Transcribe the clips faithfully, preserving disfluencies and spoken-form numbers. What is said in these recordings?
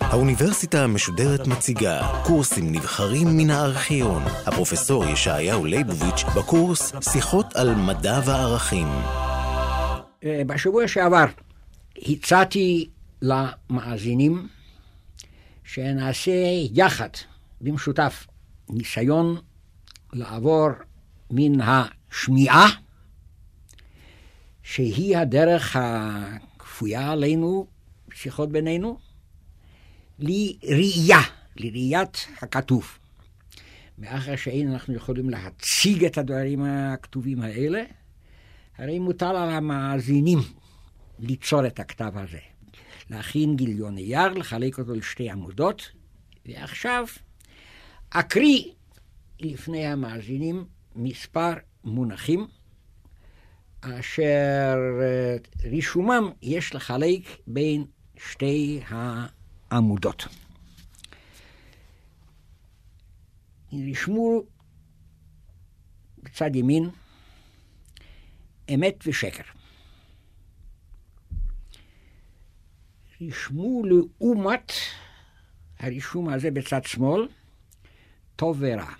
האוניברסיטה המשודרת מציגה קורסים נבחרים מן הארכיון. הפרופסור ישעיהו לייבוביץ' בקורס שיחות על מדע וערכים. בשבוע שעבר הצעתי למאזינים שנעשה יחד במשותף ניסיון לעבור מן השמיעה, שהיא הדרך הכפויה עלינו, שיחות בינינו, לראייה, לראיית הכתוב. מאחר שאין אנחנו יכולים להציג את הדברים הכתובים האלה, הרי מוטל על המאזינים ליצור את הכתב הזה. להכין גיליון נייר, לחלק אותו לשתי עמודות, ועכשיו אקריא לפני המאזינים מספר מונחים, אשר רישומם יש לחלק בין שתי העמודות. נרשמו בצד ימין אמת ושקר. רשמו לעומת הרישום הזה בצד שמאל, טוב ורע.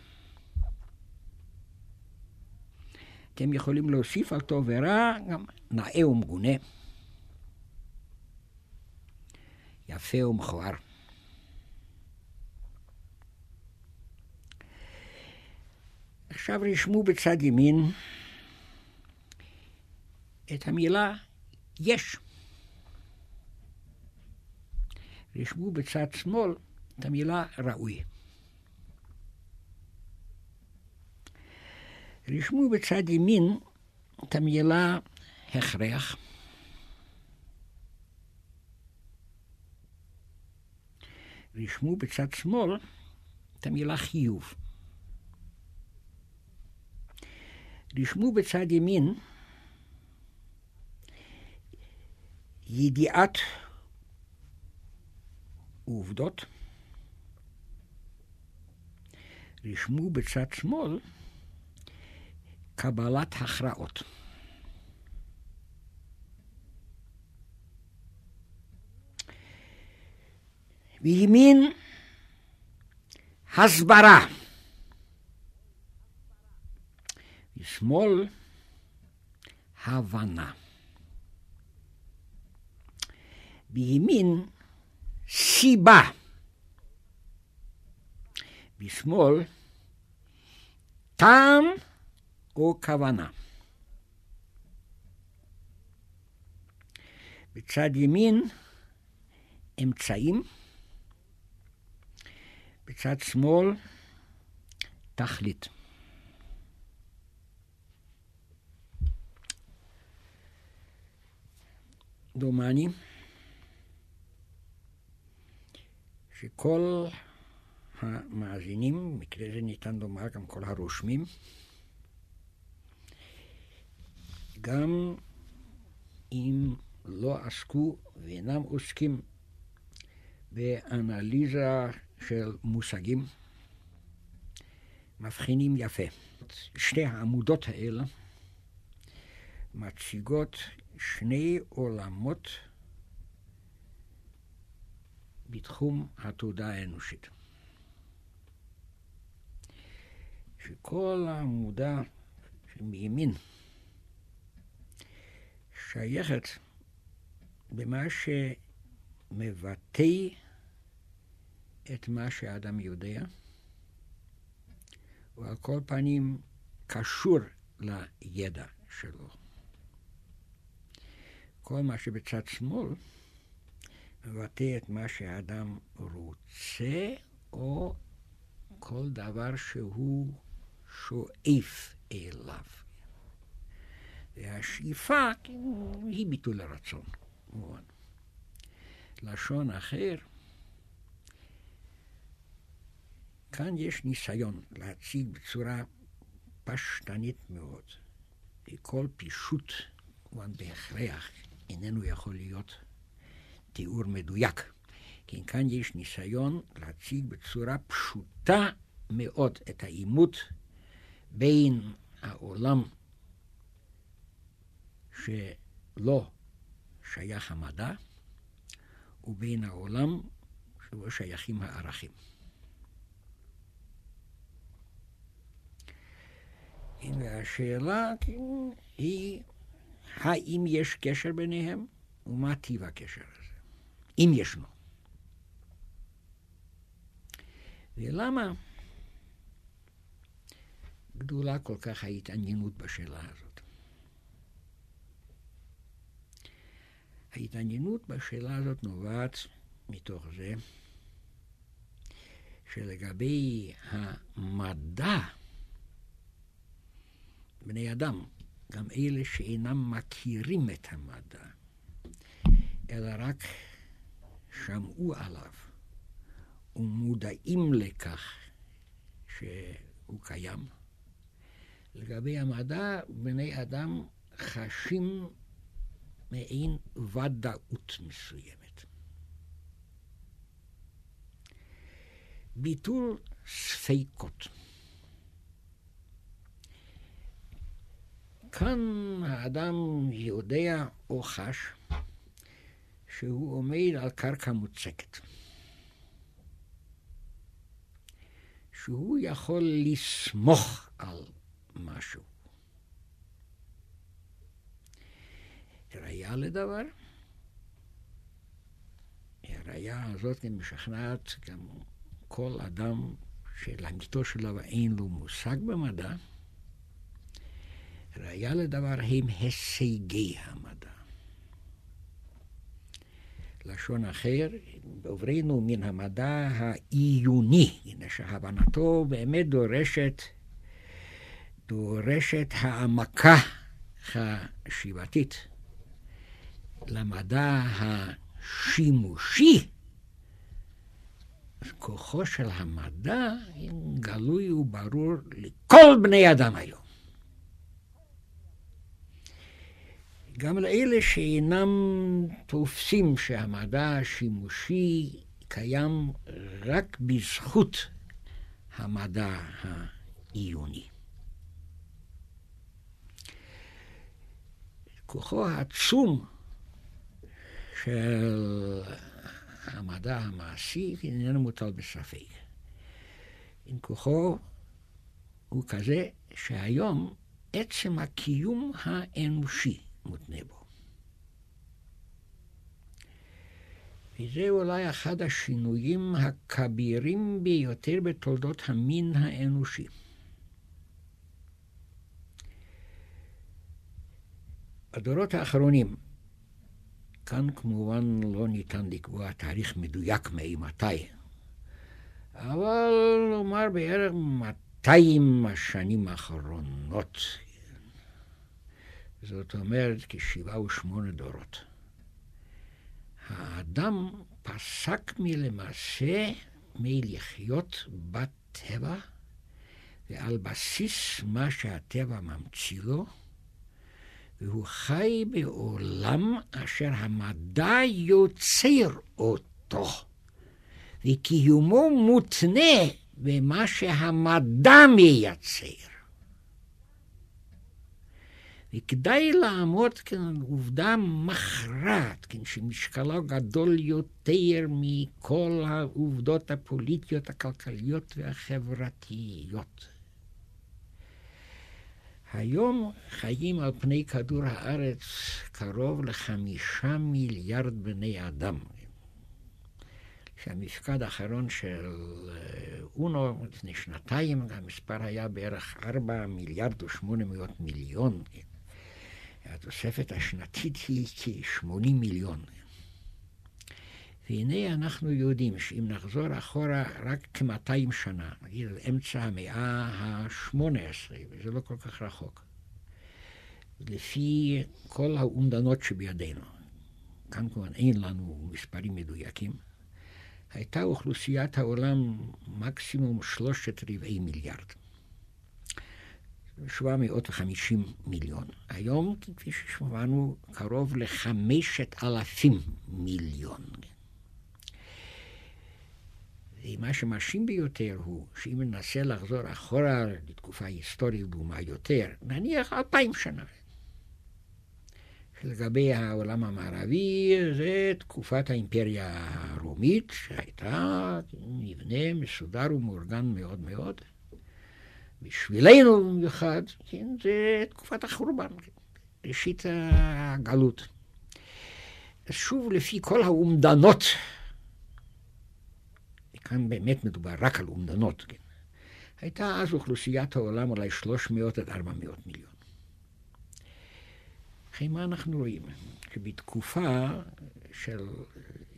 אתם יכולים להוסיף על טוב ורע גם נאה ומגונה, יפה ומכוער. עכשיו רשמו בצד ימין את המילה יש. רשמו בצד שמאל את המילה ראוי. רשמו בצד ימין את המילה הכרח. רשמו בצד שמאל את המילה חיוב. רשמו בצד ימין ידיעת עובדות. רשמו בצד שמאל קבלת הכרעות. בימין הסברה. בשמאל הבנה. בימין סיבה. בשמאל טעם או כוונה. בצד ימין אמצעים. בצד שמאל תכלית. דומני שכל המאזינים, במקרה זה ניתן לומר גם כל הרושמים, גם אם לא עסקו ואינם עוסקים באנליזה של מושגים, מבחינים יפה. שתי העמודות האלה מציגות שני עולמות בתחום התודעה האנושית, שכל העמודה שמימין שייכת במה שמבטא את מה שהאדם יודע, ועל כל פנים קשור לידע שלו. כל מה שבצד שמאל מבטא את מה שהאדם רוצה, או כל דבר שהוא שואף אליו. והשאיפה היא ביטול הרצון. לשון אחר, כאן יש ניסיון להציג בצורה פשטנית מאוד. כל פישוט, כמובן בהכרח, איננו יכול להיות תיאור מדויק. כי כאן יש ניסיון להציג בצורה פשוטה מאוד את העימות בין העולם שלא שייך המדע, ובין העולם שלא שייכים הערכים. והשאלה היא, האם יש קשר ביניהם, ומה טיב הקשר הזה, אם ישנו. ולמה גדולה כל כך ההתעניינות בשאלה הזאת? ההתעניינות בשאלה הזאת נובעת מתוך זה, שלגבי המדע, בני אדם, גם אלה שאינם מכירים את המדע, אלא רק שמעו עליו ומודעים לכך שהוא קיים. לגבי המדע, בני אדם חשים מעין ודאות מסוימת. ביטול ספקות. כאן האדם יודע או חש שהוא עומד על קרקע מוצקת, שהוא יכול לסמוך על משהו. הראייה לדבר, הראייה הזאת משכנעת גם כל אדם שלאמיתו שלו אין לו מושג במדע. ראייה לדבר הם הישגי המדע. לשון אחר, עוברנו מן המדע העיוני, הנה שהבנתו באמת דורשת, דורשת העמקה חשיבתית, למדע השימושי. כוחו של המדע גלוי וברור לכל בני אדם היום. גם לאלה שאינם תופסים שהמדע השימושי קיים רק בזכות המדע העיוני. כוחו העצום של המדע המעשי איננו מוטל בספק. עם כוחו הוא כזה שהיום עצם הקיום האנושי מותנה בו. וזה אולי אחד השינויים הכבירים ביותר בתולדות המין האנושי. הדורות האחרונים, כאן כמובן לא ניתן לקבוע תאריך מדויק מאימתי, אבל לומר בערך מאתיים השנים האחרונות, זאת אומרת כשבעה ושמונה דורות. האדם פסק מלמעשה מלחיות בטבע, ועל בסיס מה שהטבע ממציא לו, והוא חי בעולם אשר המדע יוצר אותו, וקיומו מותנה במה שהמדע מייצר. וכדאי לעמוד כאן עובדה מכרעת, כן, שמשקלה גדול יותר מכל העובדות הפוליטיות, הכלכליות והחברתיות. היום חיים על פני כדור הארץ קרוב לחמישה מיליארד בני אדם. שהמפקד האחרון של אונו, לפני שנתיים, המספר היה בערך ארבע מיליארד ושמונה מאות מיליון. התוספת השנתית היא כשמונים מיליון. והנה אנחנו יודעים שאם נחזור אחורה רק כ-מאתיים שנה, נגיד אמצע המאה ה-שמונה עשרה, וזה לא כל כך רחוק, לפי כל האומדנות שבידינו, כאן כמובן אין לנו מספרים מדויקים, הייתה אוכלוסיית העולם מקסימום שלושת רבעי מיליארד. שבע מאות וחמישים מיליון. היום, כפי ששמענו, קרוב לחמשת אלפים מיליון. מה שמשים ביותר הוא שאם ננסה לחזור אחורה לתקופה היסטורית בומה יותר, נניח אלפיים שנה. שלגבי העולם המערבי, זה תקופת האימפריה הרומית, שהייתה מבנה מסודר ומאורגן מאוד מאוד. בשבילנו במיוחד, כן, זה תקופת החורבן, ראשית הגלות. שוב, לפי כל האומדנות, כאן באמת מדובר רק על אומדנות, כן. הייתה אז אוכלוסיית העולם אולי שלוש מאות עד ארבע מאות מיליון. אחרי מה אנחנו רואים? שבתקופה של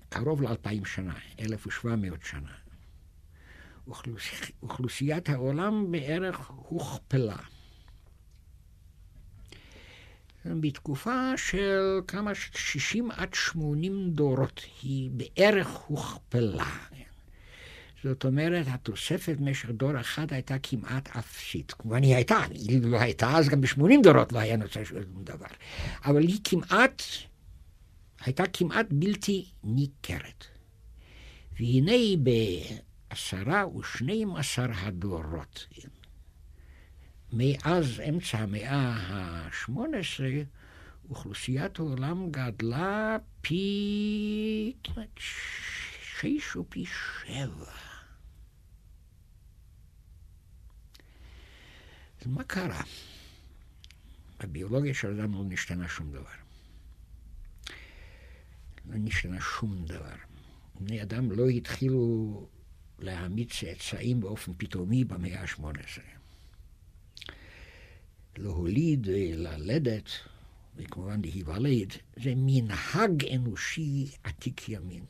קרוב לאלפיים שנה, אלף ושבע מאות שנה, אוכלוס... אוכלוסיית העולם בערך הוכפלה. בתקופה של כמה שישים עד שמונים דורות היא בערך הוכפלה. זאת אומרת, התוספת במשך דור אחד הייתה כמעט אפסית. כמובן היא הייתה, היא לא הייתה, אז גם בשמונים דורות לא היה נוצר שום דבר. אבל היא כמעט, הייתה כמעט בלתי ניכרת. והנה היא בעשרה ושניים עשר הדורות. מאז אמצע המאה ה-שמונה עשרה, אוכלוסיית העולם גדלה פי כמעט שש או פי שבע. אז מה קרה? הביולוגיה של אדם לא נשתנה שום דבר. לא נשתנה שום דבר. בני אדם לא התחילו להעמיד צאצאים באופן פתאומי במאה ה-שמונה עשרה. להוליד, ללדת, וכמובן להיוולד, זה מנהג אנושי עתיק ימין.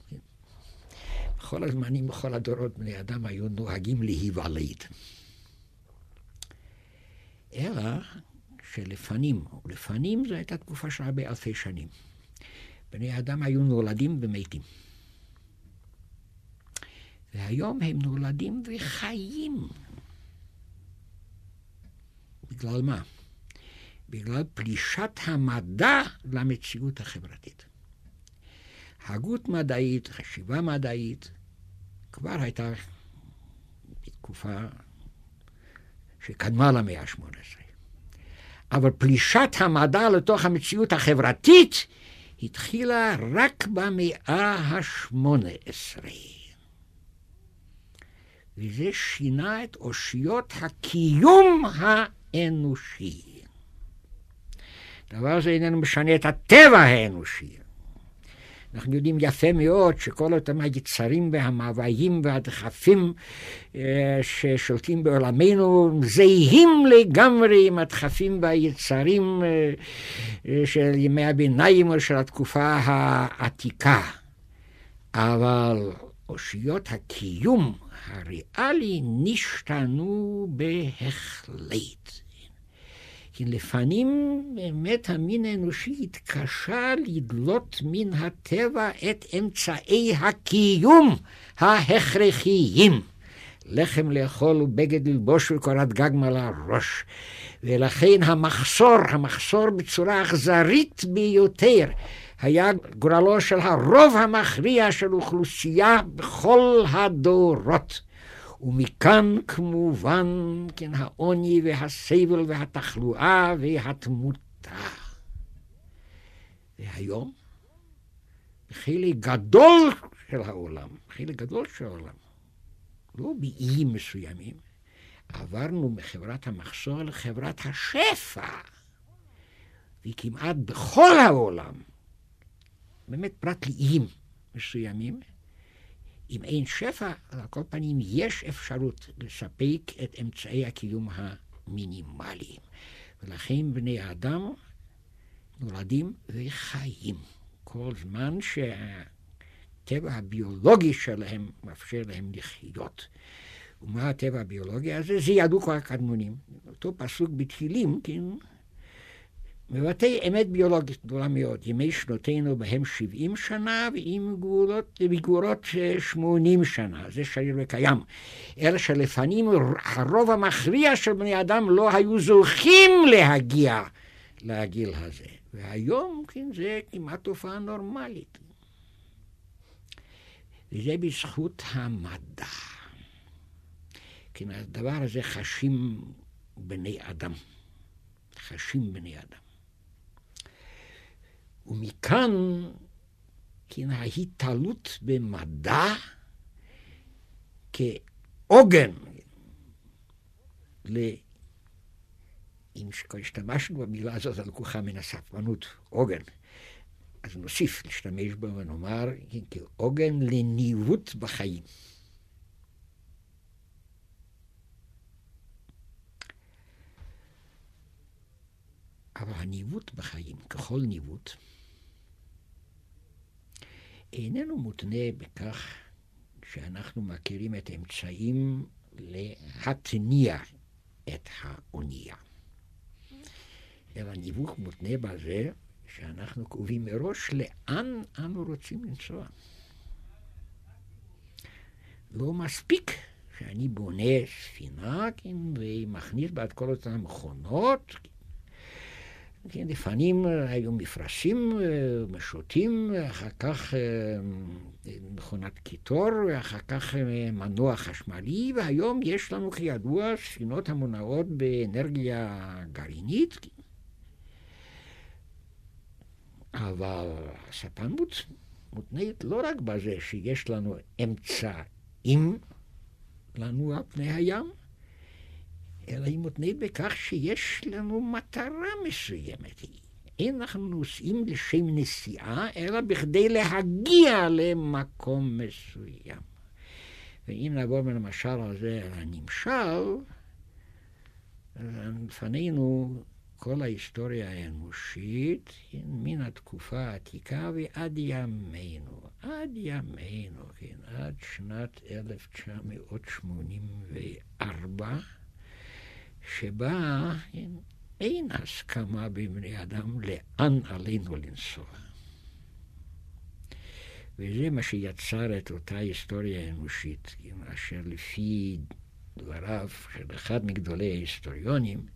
בכל הזמנים, בכל הדורות, בני אדם היו נוהגים להיוולד. אלא שלפנים, ולפנים זו הייתה תקופה שעה באלפי שנים. בני אדם היו נולדים ומתים. והיום הם נולדים וחיים. בגלל מה? בגלל פלישת המדע למציאות החברתית. הגות מדעית, חשיבה מדעית, כבר הייתה בתקופה שקדמה למאה ה-שמונה עשרה. אבל פלישת המדע לתוך המציאות החברתית התחילה רק במאה ה-שמונה עשרה. וזה שינה את אושיות הקיום האנושי. דבר זה איננו משנה את הטבע האנושי. אנחנו יודעים יפה מאוד שכל אותם היצרים והמאוויים והדחפים ששולטים בעולמנו זהים לגמרי עם הדחפים והיצרים של ימי הביניים או של התקופה העתיקה. אבל אושיות הקיום הריאלי נשתנו בהחלט. כי לפנים באמת המין האנושי התקשה לדלות מן הטבע את אמצעי הקיום ההכרחיים. לחם לאכול ובגד ללבוש וקורת גג מעל הראש. ולכן המחסור, המחסור בצורה אכזרית ביותר, היה גורלו של הרוב המכריע של אוכלוסייה בכל הדורות. ומכאן כמובן כן העוני והסבל והתחלואה והתמותה. והיום, בחלק גדול של העולם, בחלק גדול של העולם, לא באיים מסוימים, עברנו מחברת המחסור לחברת השפע. וכמעט בכל העולם, באמת פרט לאיים מסוימים, אם אין שפע, על כל פנים יש אפשרות לספק את אמצעי הקיום המינימליים. ולכן בני האדם נולדים וחיים. כל זמן שהטבע הביולוגי שלהם מאפשר להם לחיות. ומה הטבע הביולוגי הזה? זה ידעו כל הקדמונים. אותו פסוק בתהילים, כן? מבטא אמת ביולוגית גדולה מאוד, ימי שנותינו בהם שבעים שנה, ועם גבורות שמונים שנה, זה שריר וקיים. אלא שלפנים הרוב המכריע של בני אדם לא היו זוכים להגיע לגיל הזה. והיום, כן, זה כמעט תופעה נורמלית. זה בזכות המדע. כי מהדבר הזה חשים בני אדם. חשים בני אדם. ומכאן, כן, ההתעלות במדע כעוגן, ל... אם השתמשנו במילה הזאת הלקוחה מן הספרנות, עוגן, אז נוסיף להשתמש בה ונאמר, כן, כעוגן לניווט בחיים. אבל הניווט בחיים, ככל ניווט, איננו מותנה בכך שאנחנו מכירים את אמצעים להתניע את האונייה. אלא הניווט מותנה בזה שאנחנו קובעים מראש לאן אנו רוצים לנסוע. לא מספיק שאני בונה ספינה, כן, ומכניס בה את כל אותן מכונות, כן, לפעמים היו מפרשים, משוטים, אחר כך מכונת קיטור, אחר כך מנוע חשמלי, והיום יש לנו כידוע ספינות המונעות באנרגיה גרעינית. אבל הספנות מותנית לא רק בזה שיש לנו אמצעים לנוע פני הים, אלא היא מותנית בכך שיש לנו מטרה מסוימת. אין אנחנו נוסעים לשם נסיעה, אלא בכדי להגיע למקום מסוים. ואם נעבור למשל הזה הנמשל, לפנינו כל ההיסטוריה האנושית, מן התקופה העתיקה ועד ימינו, עד ימינו, כן, עד שנת אלף תשע מאות שמונים וארבע, שבה אין הסכמה בבני אדם לאן עלינו לנסוע. וזה מה שיצר את אותה היסטוריה האנושית, אשר לפי דבריו של אחד מגדולי ההיסטוריונים,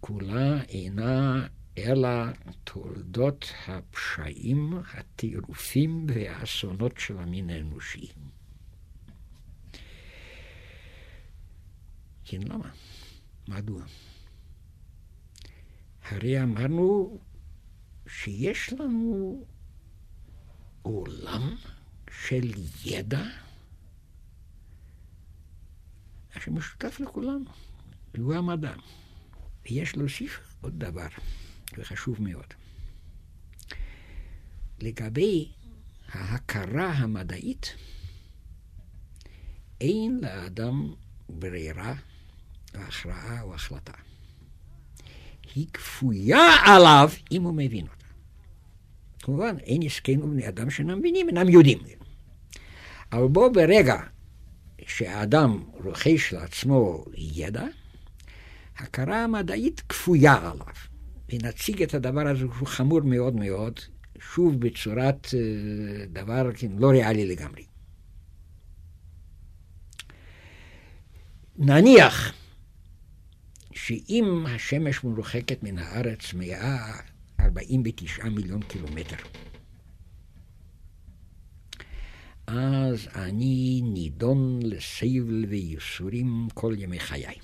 כולה אינה אלא תולדות הפשעים, הטירופים והאסונות של המין האנושי. כן, למה? מדוע? הרי אמרנו שיש לנו עולם של ידע שמשותף לכולם, והוא המדע. ויש להוסיף עוד דבר, וחשוב מאוד. לגבי ההכרה המדעית, אין לאדם ברירה, ההכרעה או החלטה. היא כפויה עליו אם הוא מבין אותה. כמובן, אין עסקנו בני אדם שאינם מבינים, אינם יודעים. אבל בו ברגע שהאדם רוכש לעצמו ידע, הכרה המדעית כפויה עליו. ונציג את הדבר הזה שהוא חמור מאוד מאוד, שוב בצורת דבר לא ריאלי לגמרי. נניח שאם השמש מרוחקת מן הארץ מאה ארבעים ותשעה מיליון קילומטר, אז אני נידון לסבל וייסורים כל ימי חיי.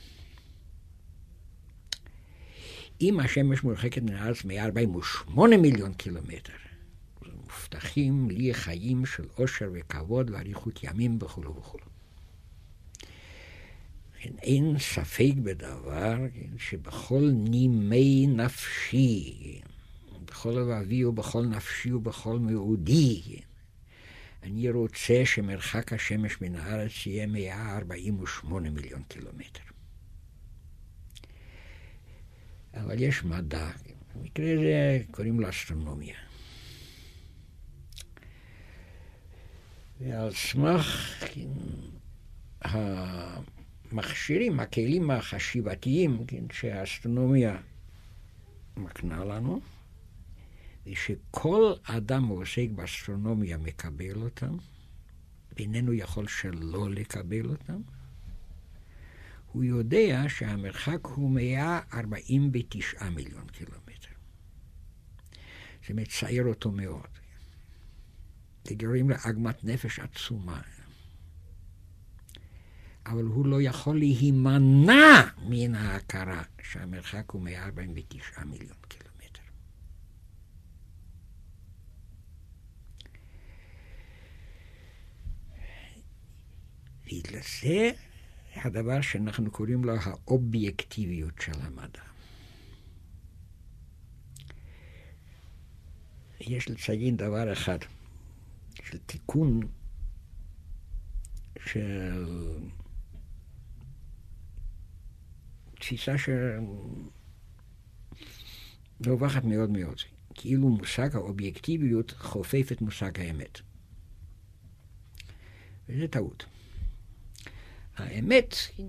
אם השמש מרוחקת מן הארץ מאה ארבעים ושמונה מיליון קילומטר, מובטחים לי חיים של אושר וכבוד ואריכות ימים וכולו וכולו. אין ספק בדבר שבכל נימי נפשי, בכל לבבי ובכל נפשי ובכל מאודי, אני רוצה שמרחק השמש מן הארץ יהיה מאה ארבעים ושמונה מיליון קילומטר. אבל יש מדע, במקרה זה קוראים לו אסטרונומיה. ועל סמך ה... מכשירים, הכלים החשיבתיים, כן, שהאסטרונומיה מקנה לנו, ושכל אדם עוסק באסטרונומיה מקבל אותם, בינינו יכול שלא לקבל אותם, הוא יודע שהמרחק הוא מאה ארבעים ותשעה מיליון קילומטר. זה מצייר אותו מאוד. גורם לעגמת נפש עצומה. אבל הוא לא יכול להימנע מן ההכרה שהמרחק הוא מאה ארבעים ותשעה מיליון קילומטר. וזה הדבר שאנחנו קוראים לו האובייקטיביות של המדע. יש לציין דבר אחד, של תיקון של תפיסה שנובחת מאוד מאוד. כאילו מושג האובייקטיביות חופף את מושג האמת. וזה טעות. האמת היא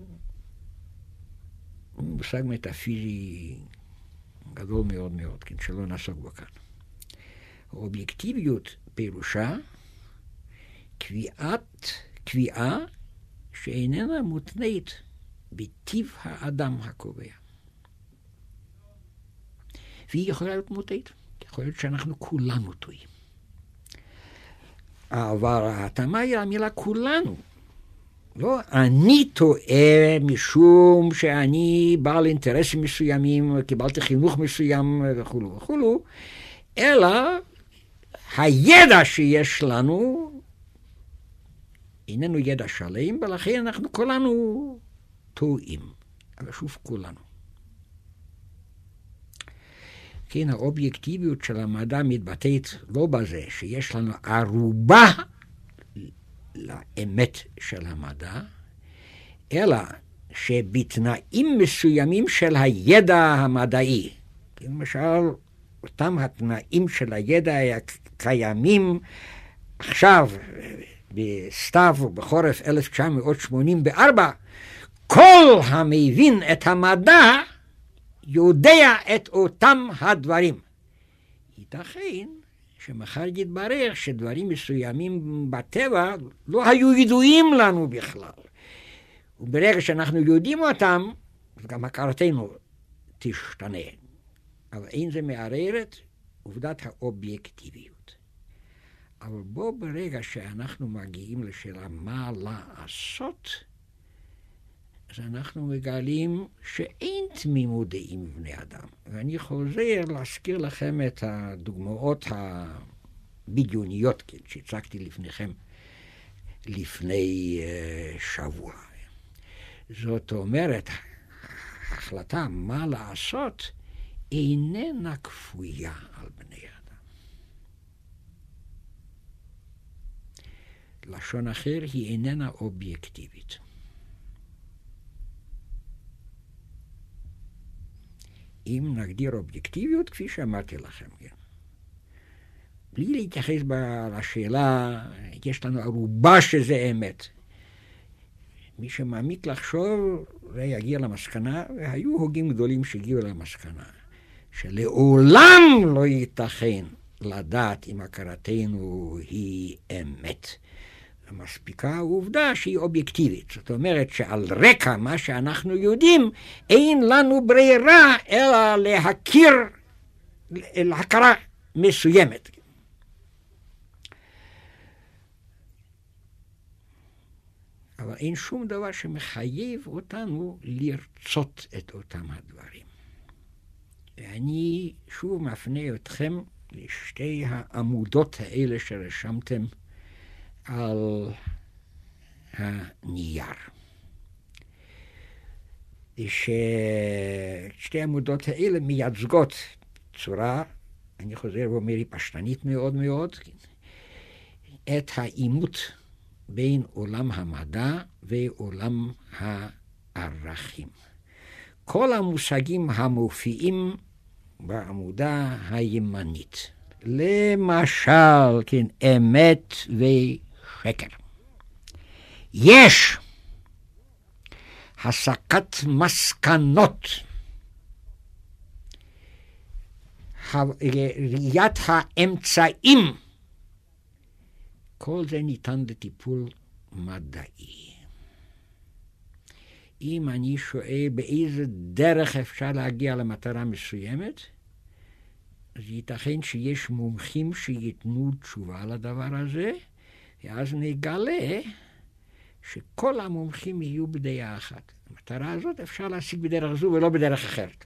מושג מטאפיזי גדול מאוד מאוד, כן, שלא נעסוק בו כאן. האובייקטיביות פירושה קביעת, קביעה שאיננה מותנית בטיב האדם הקובע. והיא יכולה להיות מותנית, יכול להיות שאנחנו כולנו טועים. אבל ההתאמה היא המילה כולנו. לא, אני טועה משום שאני בעל אינטרסים מסוימים, קיבלתי חינוך מסוים וכולו וכולו, אלא הידע שיש לנו איננו ידע שלם, ולכן אנחנו כולנו טועים. אבל שוב כולנו. כן, האובייקטיביות של המדע מתבטאת לא בזה שיש לנו ערובה לאמת של המדע, אלא שבתנאים מסוימים של הידע המדעי, למשל, אותם התנאים של הידע הקיימים עכשיו, בסתיו ובחורף אלף תשע מאות שמונים וארבע, כל המבין את המדע יודע את אותם הדברים. ייתכן שמחר יתברר שדברים מסוימים בטבע לא היו ידועים לנו בכלל. וברגע שאנחנו יודעים אותם, גם הכרתנו תשתנה. אבל אין זה מערער את עובדת האובייקטיביות. אבל בו ברגע שאנחנו מגיעים לשאלה מה לעשות, אז אנחנו מגלים שאין תמימות דעים בני אדם. ואני חוזר להזכיר לכם את הדוגמאות הבדיוניות, כן, שהצגתי לפניכם לפני uh, שבוע. זאת אומרת, ההחלטה מה לעשות איננה כפויה על בני אדם. לשון אחר, היא איננה אובייקטיבית. אם נגדיר אובייקטיביות, כפי שאמרתי לכם, כן. בלי להתייחס לשאלה, יש לנו ערובה שזה אמת. מי שמעמיק לחשוב, זה יגיע למסקנה, והיו הוגים גדולים שהגיעו למסקנה, שלעולם לא ייתכן לדעת אם הכרתנו היא אמת. מספיקה העובדה שהיא אובייקטיבית. זאת אומרת שעל רקע מה שאנחנו יודעים, אין לנו ברירה אלא להכיר, להכרה מסוימת. אבל אין שום דבר שמחייב אותנו לרצות את אותם הדברים. ואני שוב מפנה אתכם לשתי העמודות האלה שרשמתם על הנייר. ששתי העמודות האלה מייצגות בצורה, אני חוזר ואומר, היא פשטנית מאוד מאוד, את העימות בין עולם המדע ועולם הערכים. כל המושגים המופיעים בעמודה הימנית. למשל, כן, אמת ו... שקר. יש הסקת מסקנות, ראיית האמצעים, כל זה ניתן לטיפול מדעי. אם אני שואל באיזה דרך אפשר להגיע למטרה מסוימת, אז ייתכן שיש מומחים שיתנו תשובה לדבר הזה, ואז נגלה שכל המומחים יהיו בדעה אחת. המטרה הזאת אפשר להשיג בדרך זו ולא בדרך אחרת.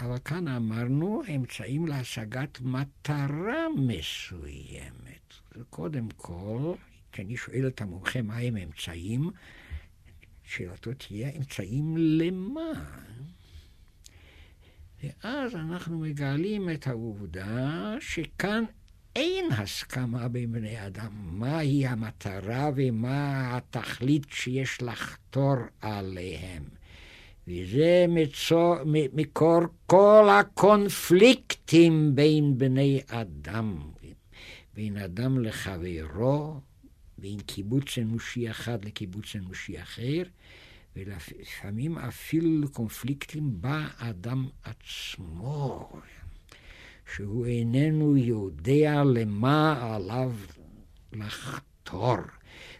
אבל כאן אמרנו אמצעים להשגת מטרה מסוימת. קודם כל, כשאני שואל את המומחה מה הם אמצעים, שאלתו תהיה אמצעים למה? ואז אנחנו מגלים את העובדה שכאן אין הסכמה בין בני אדם. מהי המטרה ומה התכלית שיש לחתור עליהם. וזה מצור, מקור כל הקונפליקטים בין בני אדם. בין אדם לחברו, בין קיבוץ אנושי אחד לקיבוץ אנושי אחר, ולפעמים אפילו קונפליקטים באדם עצמו, שהוא איננו יודע למה עליו לחתור.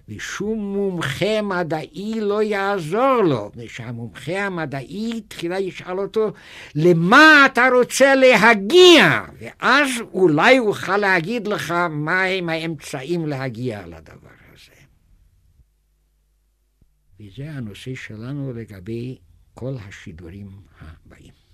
ושום מומחה מדעי לא יעזור לו, ושהמומחה המדעי תחילה ישאל אותו, למה אתה רוצה להגיע? ואז אולי אוכל להגיד לך מהם האמצעים להגיע לדבר הזה. וזה הנושא שלנו לגבי כל השידורים הבאים.